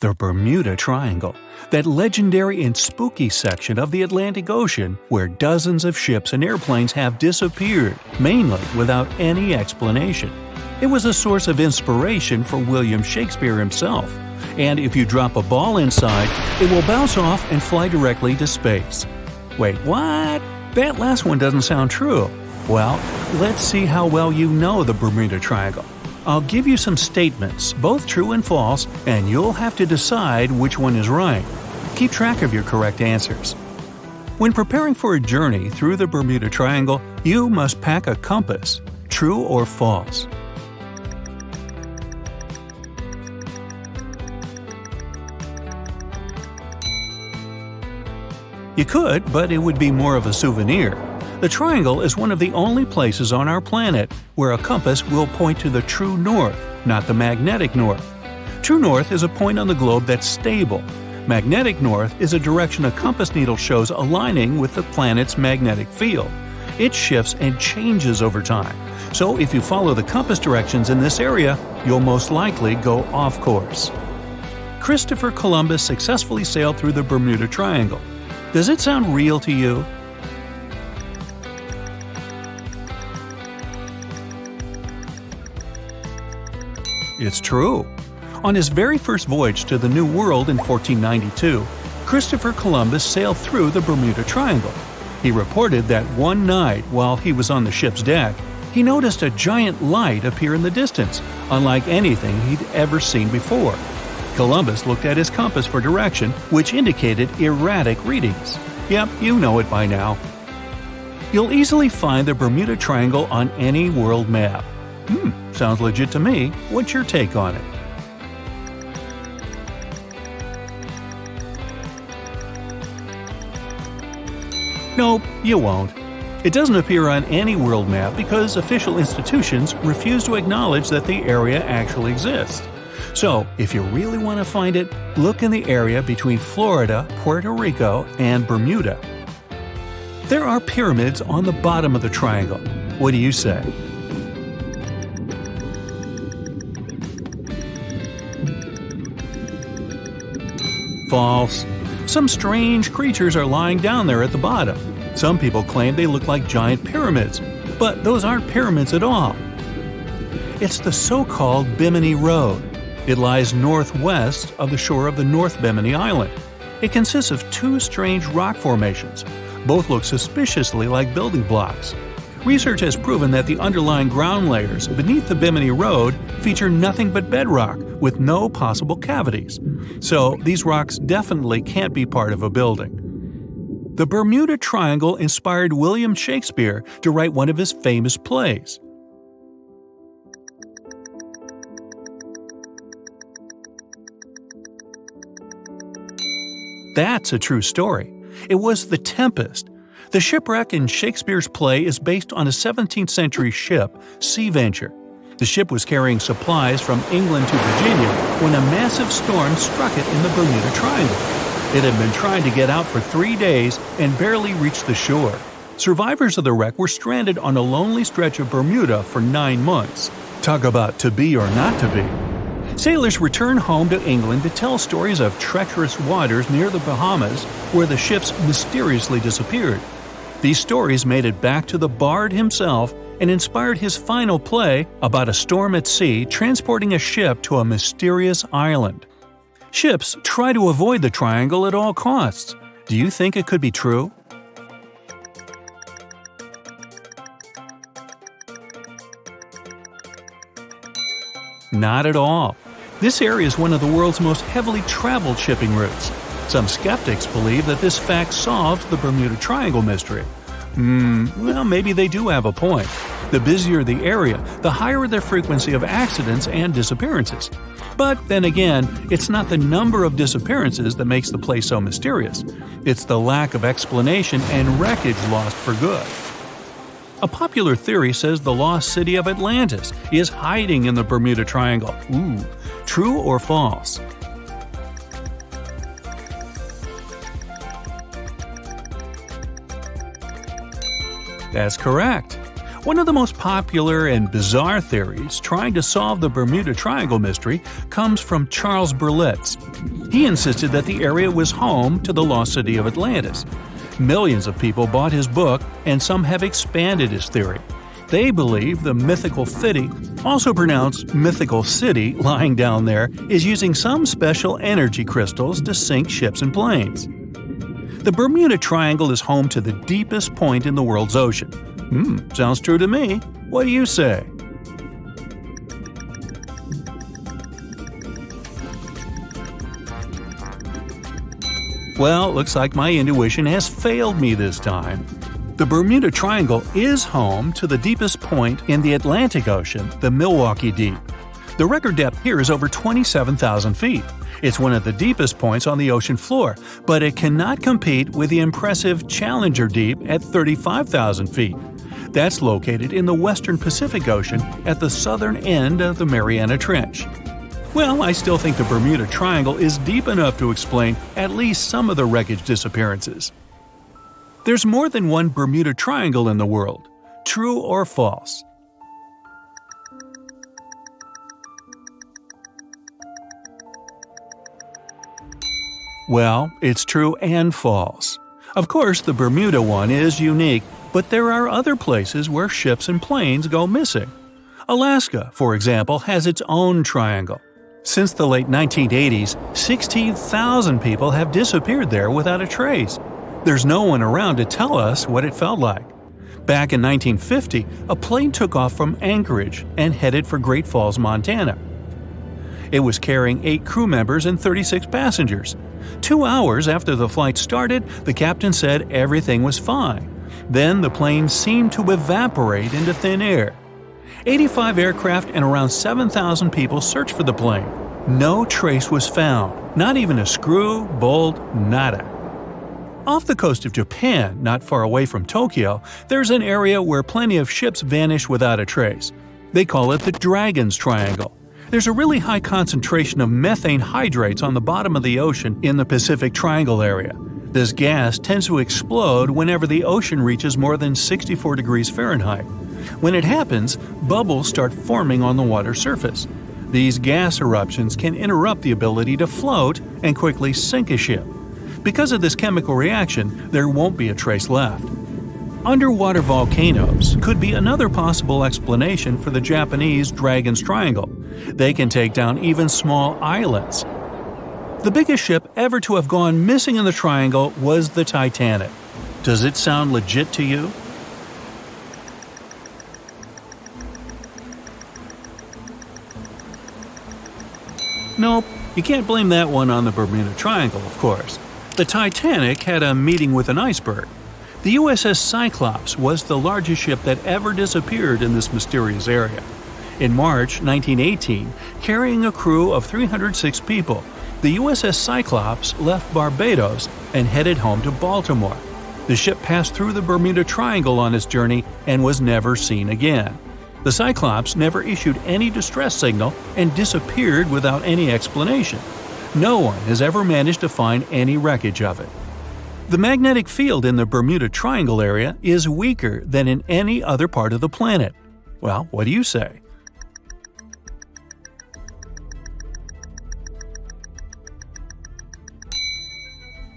the Bermuda Triangle, that legendary and spooky section of the Atlantic Ocean where dozens of ships and airplanes have disappeared, mainly without any explanation. It was a source of inspiration for William Shakespeare himself, and if you drop a ball inside, it will bounce off and fly directly to space. Wait, what? That last one doesn't sound true. Well, let's see how well you know the Bermuda Triangle. I'll give you some statements, both true and false, and you'll have to decide which one is right. Keep track of your correct answers. When preparing for a journey through the Bermuda Triangle, you must pack a compass. True or false? You could, but it would be more of a souvenir. The triangle is one of the only places on our planet where a compass will point to the true north, not the magnetic north. True north is a point on the globe that's stable. Magnetic north is a direction a compass needle shows aligning with the planet's magnetic field. It shifts and changes over time. So if you follow the compass directions in this area, you'll most likely go off course. Christopher Columbus successfully sailed through the Bermuda Triangle. Does it sound real to you? It's true. On his very first voyage to the New World in 1492, Christopher Columbus sailed through the Bermuda Triangle. He reported that one night, while he was on the ship's deck, he noticed a giant light appear in the distance, unlike anything he'd ever seen before. Columbus looked at his compass for direction, which indicated erratic readings. Yep, you know it by now. You'll easily find the Bermuda Triangle on any world map. Sounds legit to me. What's your take on it? Nope, you won't. It doesn't appear on any world map because official institutions refuse to acknowledge that the area actually exists. So, if you really want to find it, look in the area between Florida, Puerto Rico, and Bermuda. There are pyramids on the bottom of the triangle. What do you say? False. Some strange creatures are lying down there at the bottom. Some people claim they look like giant pyramids, but those aren't pyramids at all. It's the so-called Bimini Road. It lies northwest of the shore of the North Bimini Island. It consists of two strange rock formations. Both look suspiciously like building blocks. Research has proven that the underlying ground layers beneath the Bimini Road feature nothing but bedrock with no possible cavities. So these rocks definitely can't be part of a building. The Bermuda Triangle inspired William Shakespeare to write one of his famous plays. That's a true story. It was The Tempest. The shipwreck in Shakespeare's play is based on a 17th century ship, Sea Venture. The ship was carrying supplies from England to Virginia when a massive storm struck it in the Bermuda Triangle. It had been trying to get out for 3 days and barely reached the shore. Survivors of the wreck were stranded on a lonely stretch of Bermuda for 9 months. Talk about to be or not to be. Sailors returned home to England to tell stories of treacherous waters near the Bahamas where the ships mysteriously disappeared. These stories made it back to the bard himself and inspired his final play about a storm at sea transporting a ship to a mysterious island. Ships try to avoid the triangle at all costs. Do you think it could be true? Not at all. This area is one of the world's most heavily traveled shipping routes. Some skeptics believe that this fact solves the Bermuda Triangle mystery. Well, maybe they do have a point. The busier the area, the higher their frequency of accidents and disappearances. But then again, it's not the number of disappearances that makes the place so mysterious. It's the lack of explanation and wreckage lost for good. A popular theory says the lost city of Atlantis is hiding in the Bermuda Triangle. True or false? That's correct. One of the most popular and bizarre theories trying to solve the Bermuda Triangle mystery comes from Charles Berlitz. He insisted that the area was home to the lost city of Atlantis. Millions of people bought his book, and some have expanded his theory. They believe the mythical city, also pronounced mythical city, lying down there is using some special energy crystals to sink ships and planes. The Bermuda Triangle is home to the deepest point in the world's ocean. Sounds true to me. What do you say? Well, looks like my intuition has failed me this time. The Bermuda Triangle is home to the deepest point in the Atlantic Ocean, the Milwaukee Deep. The record depth here is over 27,000 feet. It's one of the deepest points on the ocean floor, but it cannot compete with the impressive Challenger Deep at 35,000 feet. That's located in the western Pacific Ocean at the southern end of the Mariana Trench. Well, I still think the Bermuda Triangle is deep enough to explain at least some of the wreckage disappearances. There's more than one Bermuda Triangle in the world. True or false? Well, it's true and false. Of course, the Bermuda one is unique, but there are other places where ships and planes go missing. Alaska, for example, has its own triangle. Since the late 1980s, 16,000 people have disappeared there without a trace. There's no one around to tell us what it felt like. Back in 1950, a plane took off from Anchorage and headed for Great Falls, Montana. It was carrying 8 crew members and 36 passengers. 2 hours after the flight started, the captain said everything was fine. Then the plane seemed to evaporate into thin air. 85 aircraft and around 7,000 people searched for the plane. No trace was found, not even a screw, bolt, nada. Off the coast of Japan, not far away from Tokyo, there's an area where plenty of ships vanish without a trace. They call it the Dragon's Triangle. There's a really high concentration of methane hydrates on the bottom of the ocean in the Pacific Triangle area. This gas tends to explode whenever the ocean reaches more than 64 degrees Fahrenheit. When it happens, bubbles start forming on the water's surface. These gas eruptions can interrupt the ability to float and quickly sink a ship. Because of this chemical reaction, there won't be a trace left. Underwater volcanoes could be another possible explanation for the Japanese Dragon's Triangle. They can take down even small islands. The biggest ship ever to have gone missing in the triangle was the Titanic. Does it sound legit to you? Nope, you can't blame that one on the Bermuda Triangle, of course. The Titanic had a meeting with an iceberg. The USS Cyclops was the largest ship that ever disappeared in this mysterious area. In March 1918, carrying a crew of 306 people, the USS Cyclops left Barbados and headed home to Baltimore. The ship passed through the Bermuda Triangle on its journey and was never seen again. The Cyclops never issued any distress signal and disappeared without any explanation. No one has ever managed to find any wreckage of it. The magnetic field in the Bermuda Triangle area is weaker than in any other part of the planet. Well, what do you say?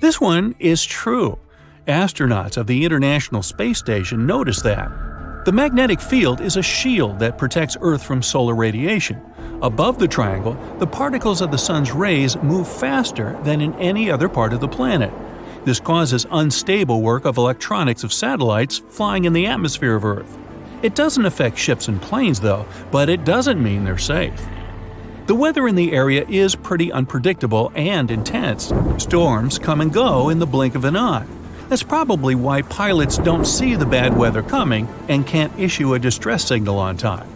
This one is true. Astronauts of the International Space Station noticed that. The magnetic field is a shield that protects Earth from solar radiation. Above the triangle, the particles of the sun's rays move faster than in any other part of the planet. This causes unstable work of electronics of satellites flying in the atmosphere of Earth. It doesn't affect ships and planes, though, but it doesn't mean they're safe. The weather in the area is pretty unpredictable and intense. Storms come and go in the blink of an eye. That's probably why pilots don't see the bad weather coming and can't issue a distress signal on time.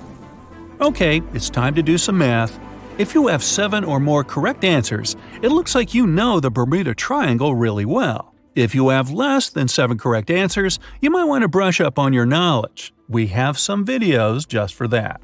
Okay, it's time to do some math. If you have 7 or more correct answers, it looks like you know the Bermuda Triangle really well. If you have less than 7 correct answers, you might want to brush up on your knowledge. We have some videos just for that.